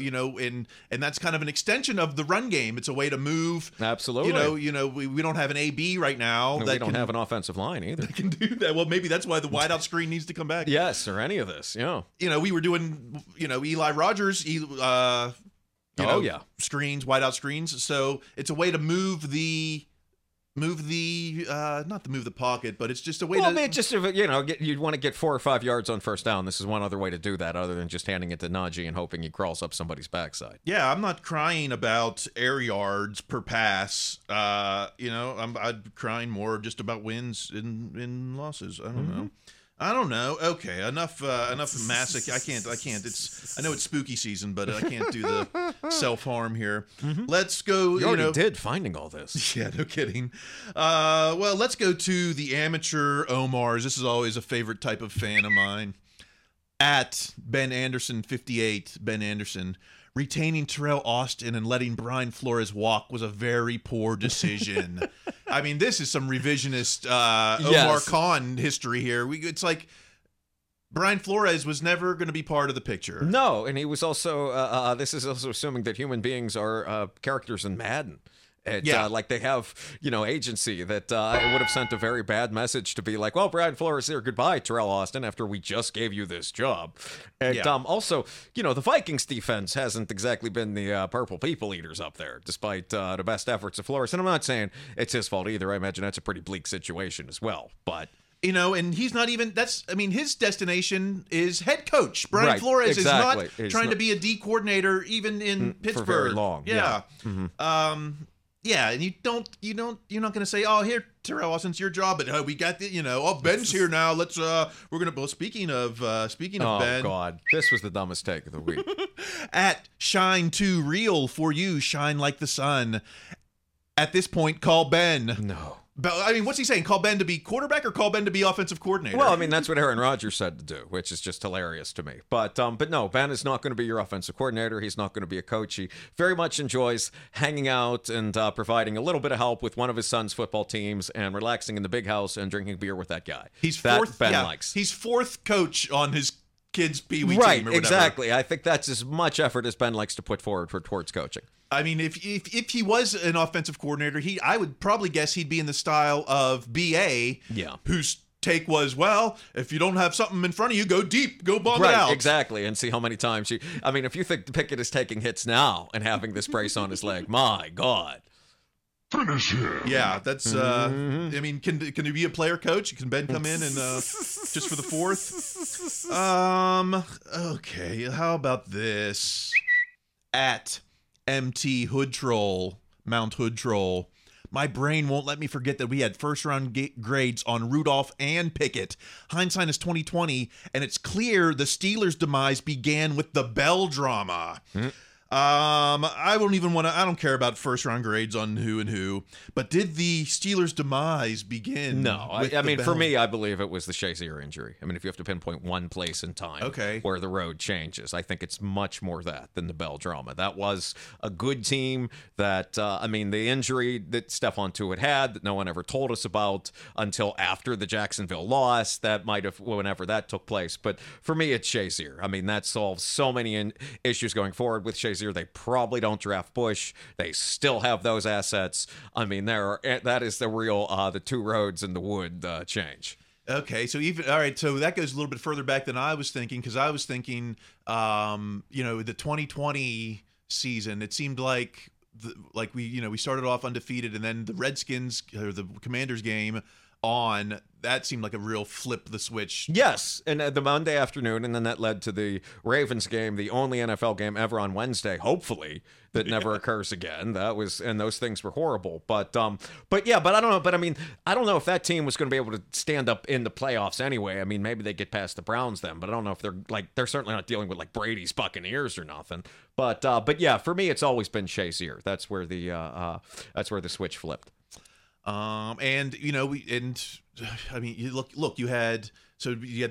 you know, and that's kind of an extension of the run game. It's a way to move. Absolutely. You know, we don't have an AB right now. No, we don't have an offensive line either. That can do that. Well, maybe that's why the wideout screen needs to come back. Yes, or any of this. Yeah. You know, we were doing, you know, Eli Rogers. Screens, wideout screens. So it's a way to move the pocket, but it's just a way to... Well, I mean, just, you know, you'd want to get 4 or 5 yards on first down. This is one other way to do that, other than just handing it to Najee and hoping he crawls up somebody's backside. Yeah, I'm not crying about air yards per pass. You know, I'm crying more just about wins and losses. I don't know. Okay, enough masoch. I can't. I know it's spooky season, but I can't do the self-harm here. Mm-hmm. Let's go. You already did finding all this. Yeah, no kidding. Well, let's go to the amateur Omars. This is always a favorite type of fan of mine. At Ben Anderson 58, Ben Anderson. Retaining Terrell Austin and letting Brian Flores walk was a very poor decision. I mean, this is some revisionist Omar Khan history here. It's like Brian Flores was never going to be part of the picture. No, and he was also, this is also assuming that human beings are characters in Madden. And, yeah. Like they have, agency that it would have sent a very bad message to be like, well, Brian Flores here. Goodbye, Terrell Austin, after we just gave you this job. And yeah. Also, the Vikings defense hasn't exactly been the purple people eaters up there, despite the best efforts of Flores. And I'm not saying it's his fault either. I imagine that's a pretty bleak situation as well. But. And he's not even, his destination is head coach. Brian Flores exactly. is not trying to be a D coordinator even in Pittsburgh. For very long. Yeah. Mm-hmm. Yeah, and you're not going to say, oh, here, Terrell Austin's your job, but we got the, Ben's here now. Let's, we're going to, well, speaking of Ben. Oh, God, this was the dumbest take of the week. At Shine Too Real for you, shine like the sun. At this point, call Ben. No. But, what's he saying? Call Ben to be quarterback or call Ben to be offensive coordinator? Well, that's what Aaron Rodgers said to do, which is just hilarious to me. But no, Ben is not going to be your offensive coordinator. He's not going to be a coach. He very much enjoys hanging out and providing a little bit of help with one of his son's football teams and relaxing in the big house and drinking beer with that guy. He's fourth coach on his kids' Pee-wee team or whatever. Exactly. I think that's as much effort as Ben likes to put forward towards coaching. If he was an offensive coordinator, I would probably guess he'd be in the style of BA, whose take was, well, if you don't have something in front of you, go deep, go bomb it out. Exactly, and see how many times you... if you think Pickett is taking hits now and having this brace on his leg, my God. Finish him. Yeah, that's... can he be a player coach? Can Ben come in and just for the fourth? Okay, how about this? At... MT Hood Troll, Mount Hood Troll. My brain won't let me forget that we had first round grades on Rudolph and Pickett. Hindsight is 2020, and it's clear the Steelers' demise began with the Bell drama. I don't care about first round grades on who and who, but did the Steelers' demise begin? No, for me, I believe it was the Shazier injury. If you have to pinpoint one place in time where the road changes, I think it's much more that than the Bell drama. That was a good team that, the injury that Stephon Tuitt had that no one ever told us about until after the Jacksonville loss, that might have, whenever that took place. But for me, it's Shazier. That solves so many issues going forward with Shazier. They probably don't draft Bush. They still have those assets. That is the real the two roads in the wood change. Okay, so that goes a little bit further back than I was thinking, because I was thinking, the 2020 season. It seemed like we started off undefeated, and then the Redskins or the Commanders game. On that seemed like a real flip the switch. Yes, and the Monday afternoon, and then that led to the Ravens game, the only NFL game ever on Wednesday, hopefully, that never occurs again. Those things were horrible, but I don't know. But I don't know if that team was going to be able to stand up in the playoffs anyway. Maybe they get past the Browns then, but I don't know if they're certainly not dealing with like Brady's Buccaneers or nothing. But for me, it's always been Shazier. That's where the switch flipped. You had the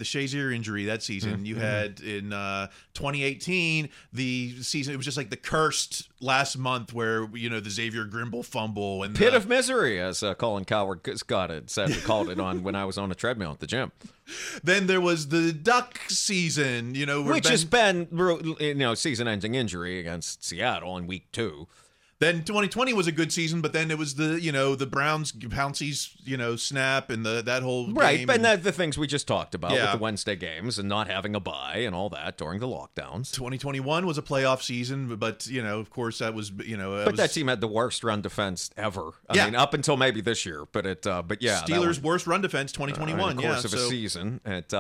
Shazier injury that season. You had in 2018 the season. It was just like the cursed last month where the Xavier Grimble fumble and pit of misery, as Colin Coward got it. Sadly, called it on when I was on a treadmill at the gym. Then there was the duck season, which has been season-ending injury against Seattle in week 2. Then 2020 was a good season, but then it was the, the Browns, Pouncey's, snap and that whole game. Right, but the things we just talked about with the Wednesday games and not having a bye and all that during the lockdowns. 2021 was a playoff season, but, of course, that was, But that team had the worst run defense ever. I mean, up until maybe this year, but it, Steelers' worst run defense, 2021, Of course, a season. It,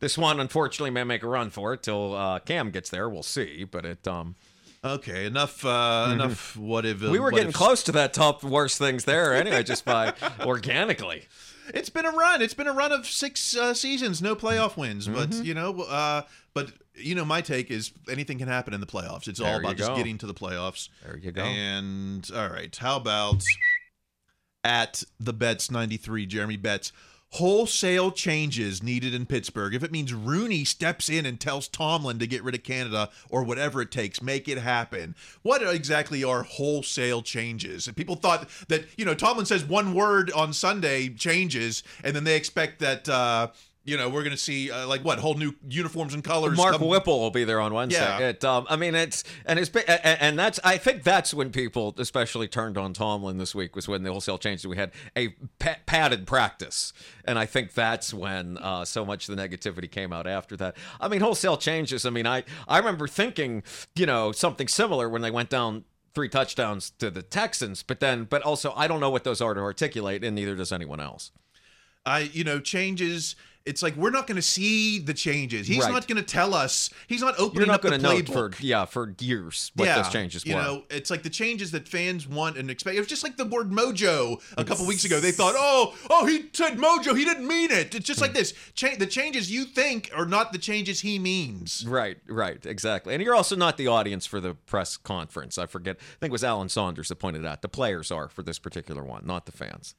this one, unfortunately, may make a run for it till Cam gets there. We'll see, but it, Okay, enough. What if we were getting close to that top worst things there anyway, just by organically. It's been a run. It's been a run of 6 seasons, no playoff wins. But my take is anything can happen in the playoffs. It's all about just getting to the playoffs. There you go. And all right, how about at the Betts 93, Jeremy Betts. Wholesale changes needed in Pittsburgh. If it means Rooney steps in and tells Tomlin to get rid of Canada or whatever it takes, make it happen. What exactly are wholesale changes? And people thought that, Tomlin says one word on Sunday, changes, and then they expect that You know, we're going to see, like, what, whole new uniforms and colors. Mark Whipple will be there on Wednesday. Yeah. I think that's when people especially turned on Tomlin this week, was when the wholesale change. We had a padded practice. And I think that's when so much of the negativity came out after that. I mean, wholesale changes. I mean, I remember thinking, you know, something similar when they went down 3 touchdowns to the Texans. But also, I don't know what those are to articulate, and neither does anyone else. Changes... It's like, we're not going to see the changes. He's right. Not going to tell us. He's not opening up the playbook. You're not going to know for years what those changes were. You know, it's like the changes that fans want and expect. It was just like the word mojo a couple weeks ago. They thought, oh, he said mojo. He didn't mean it. It's just like this. The changes you think are not the changes he means. Right, exactly. And you're also not the audience for the press conference. I forget. I think it was Alan Saunders that pointed out. The players are for this particular one, not the fans.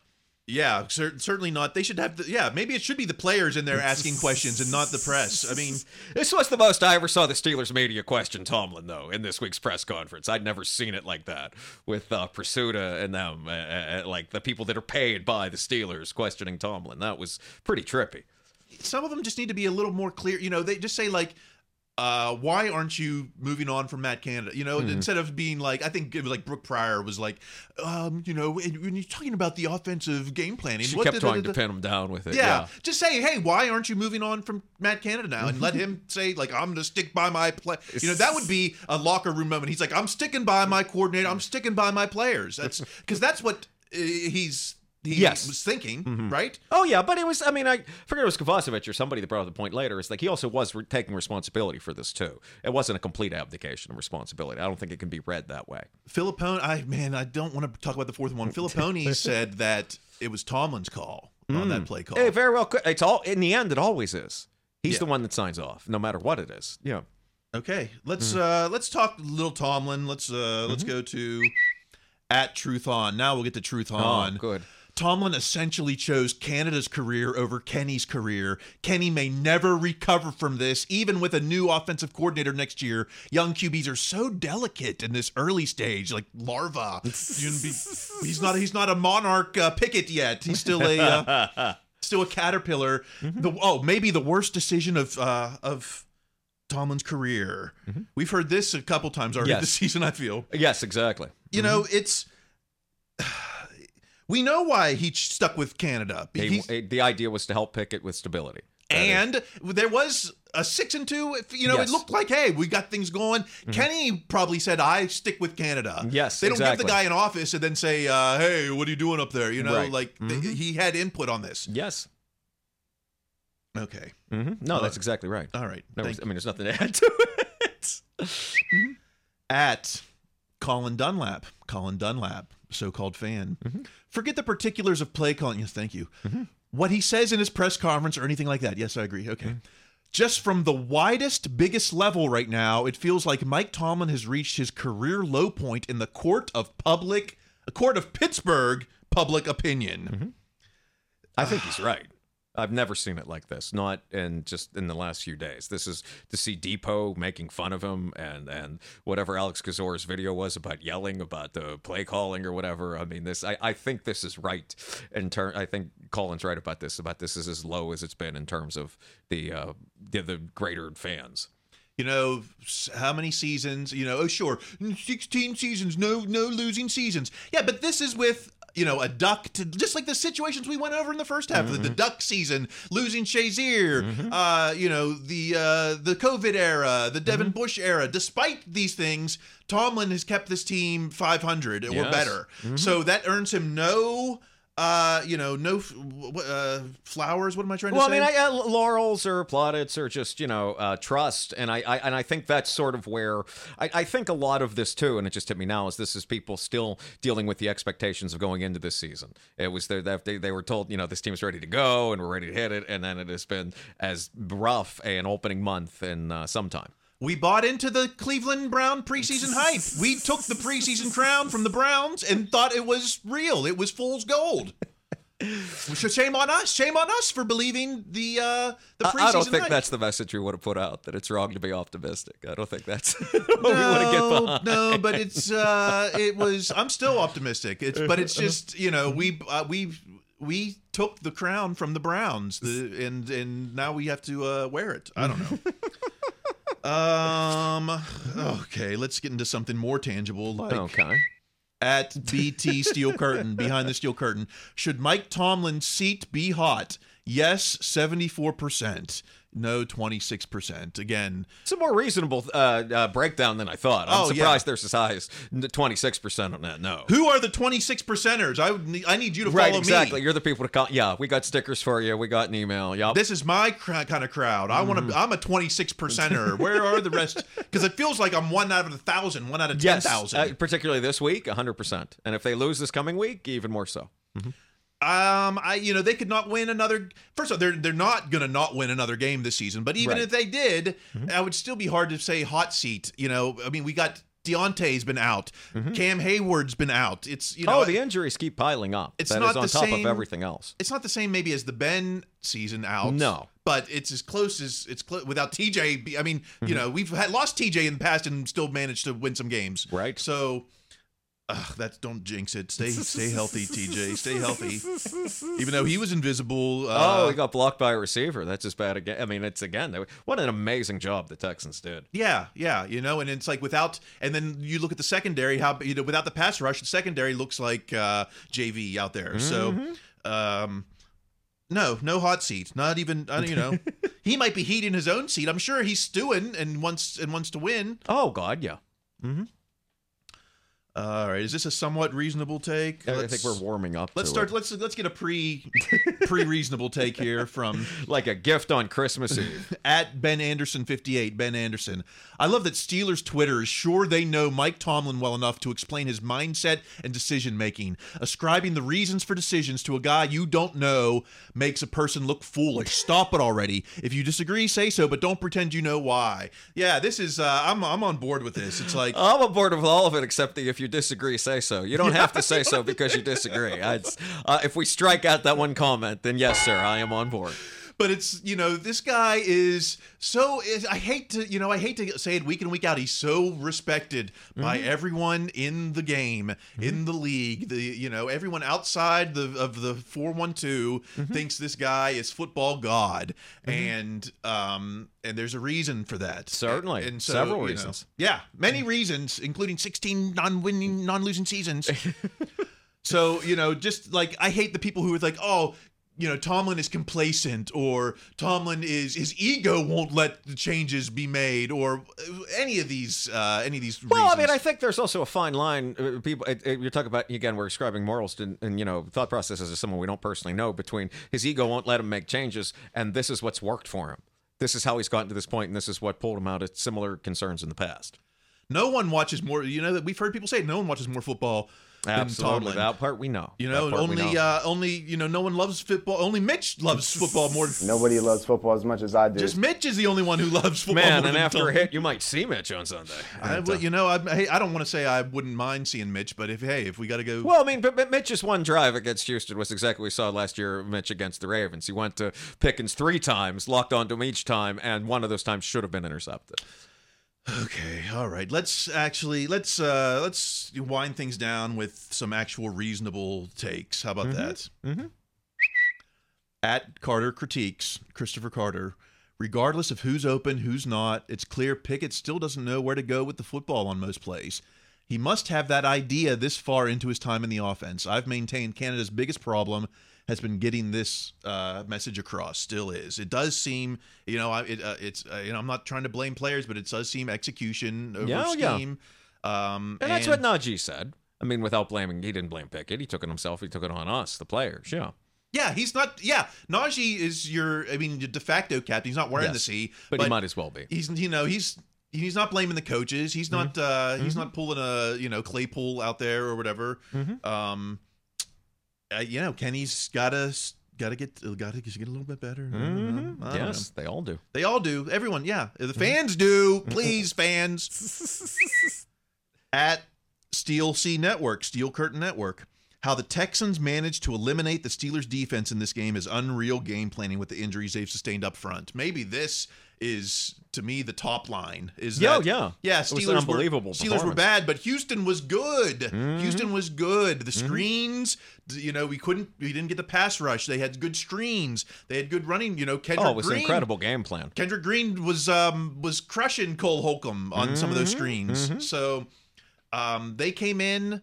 Yeah, certainly not. They should have maybe it should be the players in there asking questions and not the press. I mean, this was the most I ever saw the Steelers media question Tomlin, though, in this week's press conference. I'd never seen it like that with Pursuta and them, like the people that are paid by the Steelers questioning Tomlin. That was pretty trippy. Some of them just need to be a little more clear. You know, they just say, like, why aren't you moving on from Matt Canada? You know, instead of being like, I think it was like Brooke Pryor was like, when you're talking about the offensive game planning, she kept trying to pin him down with it. Yeah. Just say, hey, why aren't you moving on from Matt Canada now? And let him say, like, I'm going to stick by my play. You know, that would be a locker room moment. He's like, I'm sticking by my coordinator. I'm sticking by my players. That's because that's what he was thinking, right? Oh, yeah, but it was, I mean, I forget it was Kovacevic or somebody that brought up the point later. It's like he also was taking responsibility for this, too. It wasn't a complete abdication of responsibility. I don't think it can be read that way. Filippone, I don't want to talk about the fourth one. Filippone said that it was Tomlin's call on that play call. Hey, very well. It's all, in the end, it always is. He's the one that signs off, no matter what it is. Yeah. Okay, let's talk a little Tomlin. Let's go to @Truthon. Now we'll get to Truthon. Oh, good. Tomlin essentially chose Canada's career over Kenny's career. Kenny may never recover from this, even with a new offensive coordinator next year. Young QBs are so delicate in this early stage, like larvae. He's not a monarch Pickett yet. He's still a caterpillar. Mm-hmm. Maybe the worst decision of Tomlin's career. Mm-hmm. We've heard this a couple times already this season, I feel. Yes, exactly. You know, it's... We know why he stuck with Canada. The idea was to help Pickett with stability. There was a 6-2. It looked like, hey, we got things going. Mm-hmm. Kenny probably said, I stick with Canada. Yes, They don't give the guy an office and then say, hey, what are you doing up there? You know, he had input on this. Yes. Okay. Mm-hmm. No, that's exactly right. All right. There's nothing to add to it. Mm-hmm. At Colin Dunlap. So-called fan. Mm-hmm. Forget the particulars of play calling. Yes, thank you. Mm-hmm. What he says in his press conference or anything like that. Yes, I agree. Okay. Mm-hmm. Just from the widest, biggest level right now, it feels like Mike Tomlin has reached his career low point in the court of Pittsburgh public opinion. Mm-hmm. I think he's right. I've never seen it like this, not in just in the last few days. This is to see Depot making fun of him and whatever Alex Kazor's video was about yelling about the play calling or whatever. I mean, this I think this is right. I think Colin's right about this. This is as low as it's been in terms of the greater fans. You know, how many seasons? You know, 16 seasons, no losing seasons. Yeah, but this is with... You know, just like the situations we went over in the first half, the duck season, losing Shazier, the COVID era, the Devin Bush era. Despite these things, Tomlin has kept this team 500 or better. Mm-hmm. So that earns him no flowers. What am I trying to say? Well, I mean, laurels or plaudits or just, trust. And I think that's sort of where I think a lot of this too, and it just hit me now, is this is people still dealing with the expectations of going into this season. It was they were told, this team's ready to go and we're ready to hit it. And then it has been as rough an opening month in some time. We bought into the Cleveland Brown preseason hype. We took the preseason crown from the Browns and thought it was real. It was fool's gold. Shame on us. Shame on us for believing the preseason hype. I don't think that's the message you want to put out, that it's wrong to be optimistic. I don't think that's what we want to get behind. No, but I'm still optimistic. It's just, we we took the crown from the Browns, and now we have to wear it. I don't know. Okay, let's get into something more tangible. Like, okay. At BT Steel Curtain, behind the steel curtain, should Mike Tomlin's seat be hot? Yes, 74%. No, 26%. Again, it's a more reasonable breakdown than I thought. I'm surprised there's as high as 26% on that. No. Who are the 26%ers? I need you to follow me. Right, exactly. You're the people to call. Yeah, we got stickers for you. We got an email. Yep. This is my kind of crowd. I'm a 26%er. Where are the rest? Because it feels like I'm one out of 1,000, one out of 10,000. Yes, particularly this week, 100%. And if they lose this coming week, even more so. Mm-hmm. They could not win another. First of all, they're not gonna not win another game this season. But even if they did, I would still be hard to say hot seat. You know, I mean, we got Deontay's been out, Cam Hayward's been out. It's the injuries keep piling up. It's that not is on the top same, of everything else. It's not the same maybe as the Ben season out. No, but it's as close as it's without TJ. I mean, we've lost TJ in the past and still managed to win some games. Right. So. That's don't jinx it. Stay healthy, TJ. Stay healthy. Even though he was invisible. He got blocked by a receiver. That's as bad again. I mean, it's again. What an amazing job the Texans did. Yeah. And it's like without. And then you look at the secondary. How without the pass rush, the secondary looks like JV out there. Mm-hmm. So, no hot seat. Not even. He might be heating his own seat. I'm sure he's stewing and wants to win. Oh God, yeah. Mm-hmm. All right, is this a somewhat reasonable take? I think we're warming up. Let's get a pre reasonable take here from like a gift on Christmas Eve. At Ben Anderson 58, Ben Anderson. I love that Steelers Twitter is sure they know Mike Tomlin well enough to explain his mindset and decision making. Ascribing the reasons for decisions to a guy you don't know makes a person look foolish. Stop it already. If you disagree, say so, but don't pretend you know why. Yeah, this is I'm on board with this. It's like I'm on board with all of it except the if you disagree, say so. You don't have to say so because you disagree. If we strike out that one comment, then yes, sir, I am on board. But it's, this guy is so, I hate to say it week in, week out. He's so respected by everyone in the game, in the league. Everyone outside of the 412 thinks this guy is football god. And there's a reason for that. Certainly. And so, several reasons. Yeah. Many reasons, including 16 non-losing seasons. So, just like, I hate the people who are like, oh, Tomlin is complacent, or Tomlin is his ego won't let the changes be made, or any of these reasons. Well, I mean, I think there's also a fine line. People, you're talking about again, we're ascribing morals and thought processes of someone we don't personally know between his ego won't let him make changes, and this is what's worked for him. This is how he's gotten to this point, and this is what pulled him out of similar concerns in the past. No one watches more. We've heard people say no one watches more football. Absolutely, that part we know. No one loves football. Only Mitch loves football more. Nobody loves football as much as I do. Just Mitch is the only one who loves football. Man, and after a hit, you might see Mitch on Sunday. I don't want to say I wouldn't mind seeing Mitch, but if we got to go, well, I mean, but Mitch's one drive against Houston was exactly what we saw last year. Mitch against the Ravens, he went to Pickens 3 times, locked onto him each time, and one of those times should have been intercepted. Okay, all right. Let's wind things down with some actual reasonable takes. How about that? Mm-hmm. At Carter Critiques, Christopher Carter. Regardless of who's open, who's not, it's clear Pickett still doesn't know where to go with the football on most plays. He must have that idea this far into his time in the offense. I've maintained Canada's biggest problem has been getting this message across, still is. It does seem, I'm not trying to blame players, but it does seem execution over scheme. Yeah. And that's what Najee said. I mean, without blaming, he didn't blame Pickett. He took it himself. He took it on us, the players. Yeah. Yeah, he's not. Yeah, Najee is your de facto captain. He's not wearing the C, but he might as well be. He's not blaming the coaches. He's not. He's not pulling a Claypool out there or whatever. Kenny's gotta get a little bit better. Yes, they all do. They all do. Everyone, yeah. The fans do. Please, fans. At Steel Curtain Network. How the Texans managed to eliminate the Steelers defense in this game is unreal game planning with the injuries they've sustained up front. Maybe this is, to me, the top line. Is that, yeah, Steelers were bad, but Houston was good. Mm-hmm. Houston was good. The screens, you know, we didn't get the pass rush. They had good screens. They had good running. You know, Kendrick Green. Oh, it was an incredible game plan. Kendrick Green was crushing Cole Holcomb on some of those screens. Mm-hmm. So they came in.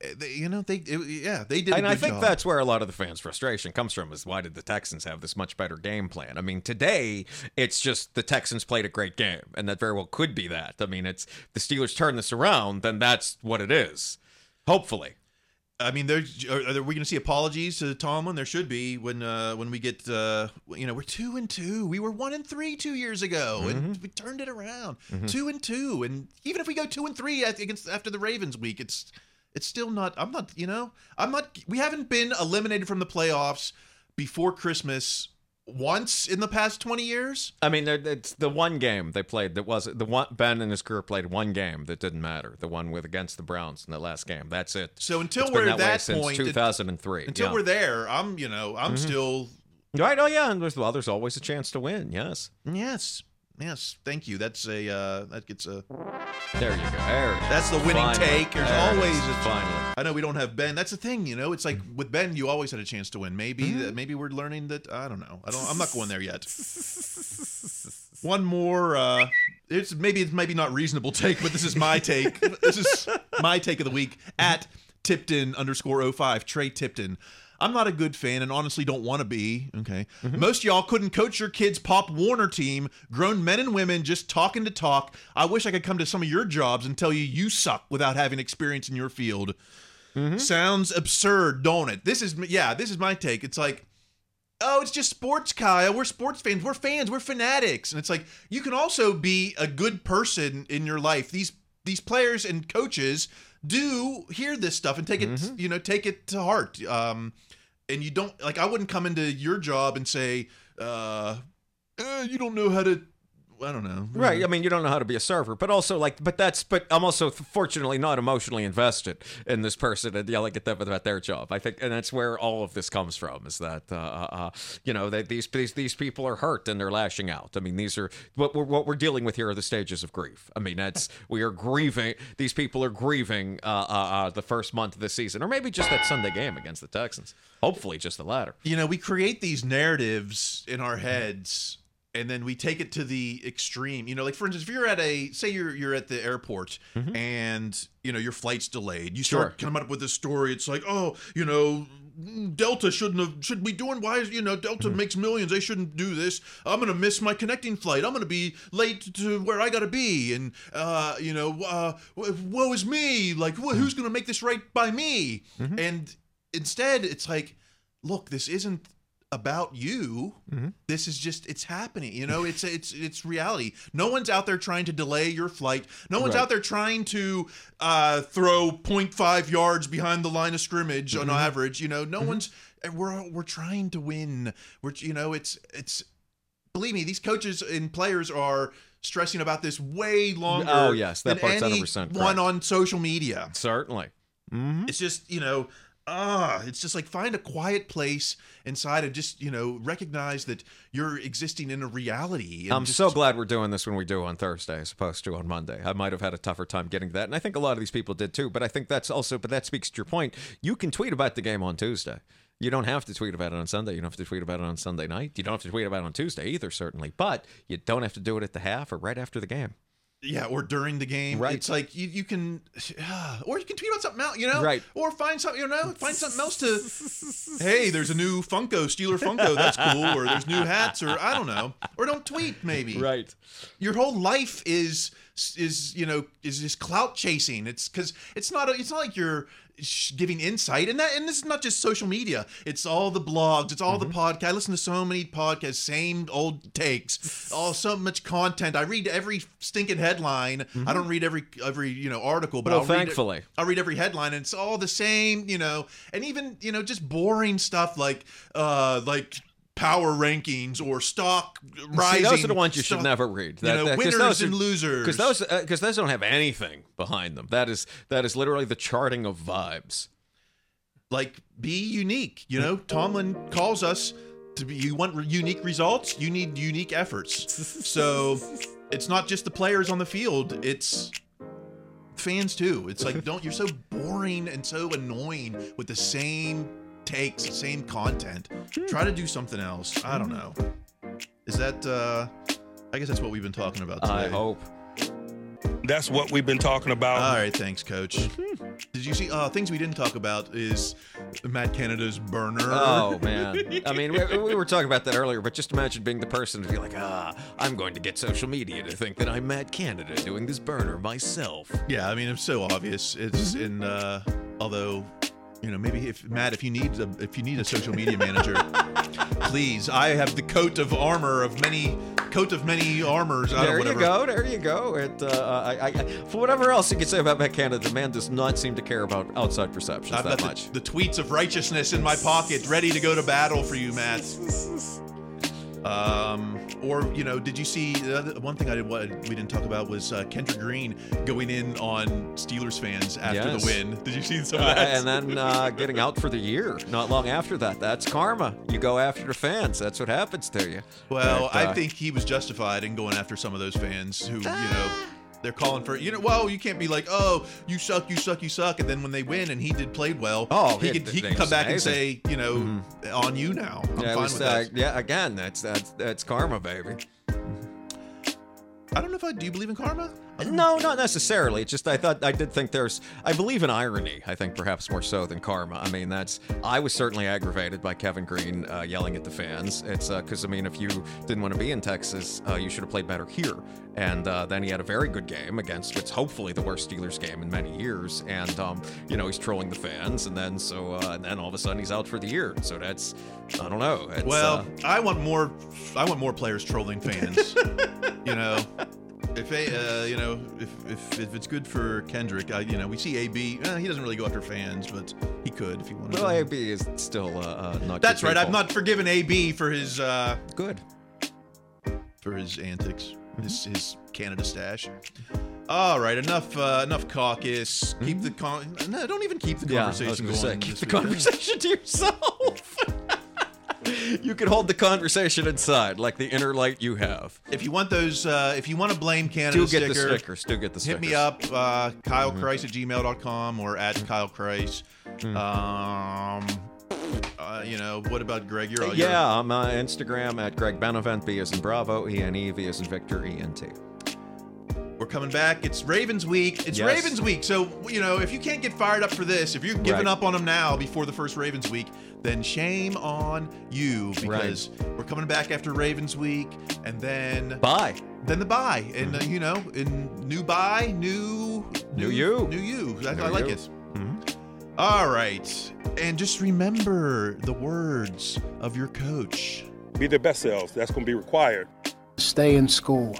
They did a good job. And I think that's where a lot of the fans' frustration comes from, is why did the Texans have this much better game plan? I mean, today, it's just the Texans played a great game, and that very well could be that. I mean, it's the Steelers turn this around, then that's what it is, hopefully. I mean, are we going to see apologies to Tomlin? There should be when we get, we're 2-2. We were 1-3 2 years ago, and we turned it around. 2-2, and even if we go 2-3 after the Ravens week, it's still not, we haven't been eliminated from the playoffs before Christmas once in the past 20 years. I mean, it's the one game they played that was, the one Ben and his crew played one game that didn't matter, the one against the Browns in the last game. That's it. So until we're at that point, since 2003. Until we're there, I'm still. Right, oh yeah, and there's always a chance to win, yes. Yes, thank you. That's a that gets a. There you go. That's the winning take. There's always a final. I know we don't have Ben. That's the thing, you know. It's like with Ben, you always had a chance to win. Maybe we're learning that. I don't know. I'm not going there yet. One more. It's maybe not reasonable take, but this is my take. This is my take of the week at Tipton_05 Trey Tipton. I'm not a good fan and honestly don't want to be. Okay. Most of y'all couldn't coach your kids' Pop Warner team, grown men and women just talking to talk. I wish I could come to some of your jobs and tell you suck without having experience in your field. Sounds absurd, don't it? This is my take. It's like, oh, it's just sports, Kyle. We're sports fans. We're fans. We're fanatics. And it's like, you can also be a good person in your life. These players and coaches do hear this stuff and take it to heart. And you don't, like, I wouldn't come into your job and say, you don't know how to, I don't know. Right. I mean, you don't know how to be a server, but also but I'm also fortunately not emotionally invested in this person and yelling at them about their job. I think, and that's where all of this comes from, is that, that these people are hurt and they're lashing out. I mean, these are what we're dealing with here are the stages of grief. I mean, we are grieving. These people are grieving the first month of the season, or maybe just that Sunday game against the Texans. Hopefully just the latter. You know, we create these narratives in our heads. And then we take it to the extreme. You know, like, for instance, if you're at say you're at the airport and, you know, your flight's delayed, you start coming up with this story. It's like, oh, you know, Delta should be doing, why is, you know, Delta makes millions. They shouldn't do this. I'm going to miss my connecting flight. I'm going to be late to where I got to be. And, woe is me. Like, who's going to make this right by me? And instead it's like, look, this isn't about you. This is just, it's happening, you know, it's reality. No one's out there trying to delay your flight. No one's out there trying to throw 0.5 yards behind the line of scrimmage on average, you know. No one's, we're trying to win. We're, you know, it's believe me, these coaches and players are stressing about this way longer. Oh yes, that part's 100% one on social media. Certainly. It's just, you know, it's just like, find a quiet place inside and just, you know, recognize that you're existing in a reality. I'm so glad we're doing this when we do on Thursday as opposed to on Monday. I might have had a tougher time getting to that, and I think a lot of these people did too. But I think that's also, but that speaks to your point. You can tweet about the game on Tuesday. You don't have to tweet about it on Sunday. You don't have to tweet about it on Sunday night. You don't have to tweet about it on Tuesday either, certainly. But you don't have to do it at the half or right after the game. Yeah, or during the game. Right. It's like you can, or you can tweet about something else, you know? Right. Or find something, you know? Find something else to, hey, there's a new Steeler Funko, that's cool. Or there's new hats, or I don't know. Or don't tweet, maybe. Right. Your whole life is just clout chasing. It's because it's not like you're giving insight, and this is not just social media. It's all the blogs. It's all the podcasts. I listen to so many podcasts, same old takes. Oh, so much content. I read every stinking headline. I don't read every article, but I'll read every headline, and it's all the same. You know, and even just boring stuff like power rankings or stock rising. See, those are the ones you should never read. Winners and losers. Because those don't have anything behind them. That is literally the charting of vibes. Like, be unique. You know, Tomlin calls us to be, you want unique results, you need unique efforts. So it's not just the players on the field, it's fans too. It's like, don't, you're so boring and so annoying with the same takes, same content. Try to do something else. I don't know. Is that, I guess that's what we've been talking about today. I hope. That's what we've been talking about. All right, thanks, Coach. Did you see things we didn't talk about is Matt Canada's burner? Oh, man. I mean, we were talking about that earlier, but just imagine being the person to be like, I'm going to get social media to think that I'm Matt Canada doing this burner myself. Yeah, I mean, it's so obvious. It's in, although... You know, maybe if Matt, if you need a social media manager, please. I have the coat of many armors. There you go. It, for whatever else you could say about Matt Canada, the man does not seem to care about outside perceptions I've that got much. The tweets of righteousness in my pocket, ready to go to battle for you, Matt. Or, you know, did you see one thing we didn't talk about was Kendrick Green going in on Steelers fans after the win. Did you see some of that? And then getting out for the year not long after that. That's karma. You go after the fans. That's what happens to you. Well, but, I think he was justified in going after some of those fans who, you know, they're calling for, you know, well, you can't be like, oh, you suck. And then when they win and he played well, he could come back amazing. And say, you know, on you now. I'm fine with that. Yeah, again, that's karma, baby. I don't know if I do believe in karma. No, not necessarily. It's just I did think I believe in irony, I think perhaps more so than karma. I mean, I was certainly aggravated by Kevin Green yelling at the fans. It's because, I mean, if you didn't want to be in Texas, you should have played better here. And then he had a very good game against what's hopefully the worst Steelers game in many years. And, you know, he's trolling the fans. And then and then all of a sudden he's out for the year. So that's, I don't know. It's, I want more players trolling fans, you know. If it's good for Kendrick, we see AB. He doesn't really go after fans, but he could if he wanted. Well, AB is still not. That's right. I've not forgiven AB for his antics, his Canada stash. All right, enough caucus. Keep the No, don't even keep the conversation going. Keep the conversation to yourself. You can hold the conversation inside, like the inner light you have. If you want those, if you want to blame Canada stickers, hit me up, KyleChrise at gmail.com or at Kyle Chrise. What about Greg? I'm on Instagram at Greg Benevent, B as in Bravo, E-N-E, V as in Victor, E-N-T. We're coming back. It's Ravens week. Ravens week. So, you know, if you can't get fired up for this, if you're giving up on them now before the first Ravens week, then shame on you, because we're coming back after Ravens week and then bye. Then the bye. And, in new bye, new you. New you. I like it. Mm-hmm. All right. And just remember the words of your coach. Be their best selves. That's going to be required. Stay in school.